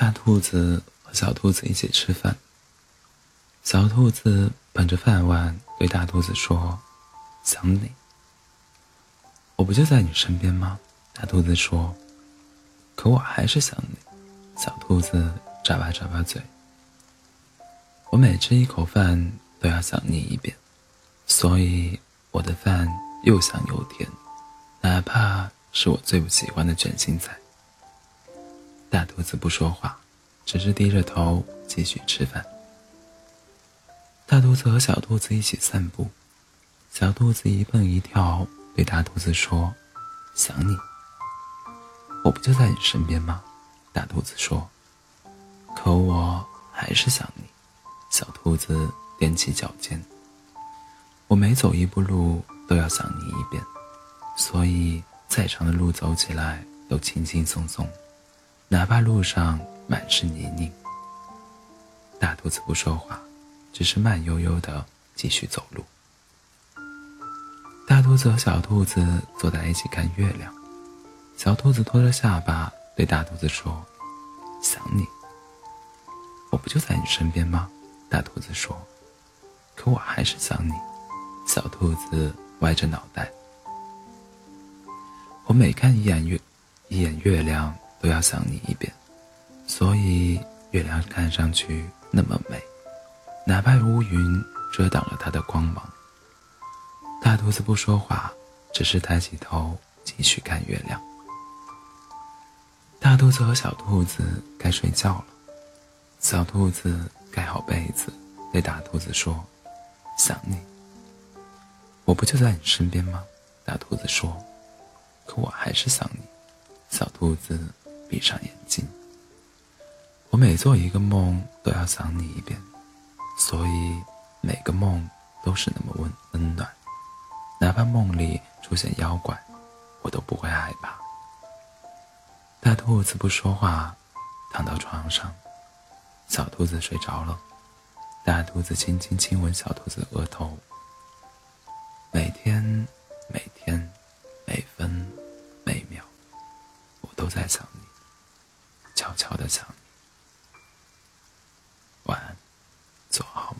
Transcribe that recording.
大兔子和小兔子一起吃饭，小兔子捧着饭碗对大兔子说：“想你。”“我不就在你身边吗？”大兔子说。“可我还是想你。”小兔子眨巴嘴。“我每吃一口饭都要想你一遍，所以我的饭又香又甜，哪怕是我最不喜欢的卷心菜。”大兔子不说话，只是低着头继续吃饭。大兔子和小兔子一起散步，小兔子一蹦一跳对大兔子说：“想你。”“我不就在你身边吗？”大兔子说。“可我还是想你。”小兔子踮起脚尖。“我每走一步路都要想你一遍，所以再长的路走起来都轻轻松松，哪怕路上满是泥泞。”大兔子不说话，只是慢悠悠地继续走路。大兔子和小兔子坐在一起看月亮，小兔子拖着下巴对大兔子说：“想你。”“我不就在你身边吗？”大兔子说。“可我还是想你。”小兔子歪着脑袋。“我每看一眼月亮都要想你一遍，所以月亮看上去那么美，哪怕乌云遮挡了它的光芒。”大兔子不说话，只是抬起头继续看月亮。大兔子和小兔子该睡觉了，小兔子盖好被子对大兔子说：“想你。”“我不就在你身边吗？”大兔子说。“可我还是想你。”小兔子闭上眼睛。“我每做一个梦都要想你一遍，所以每个梦都是那么温暖，哪怕梦里出现妖怪，我都不会害怕。”大兔子不说话，躺到床上。小兔子睡着了，大兔子轻轻亲吻小兔子额头。“每天每分每秒我都在想你，悄悄地想你。晚安，做好梦。”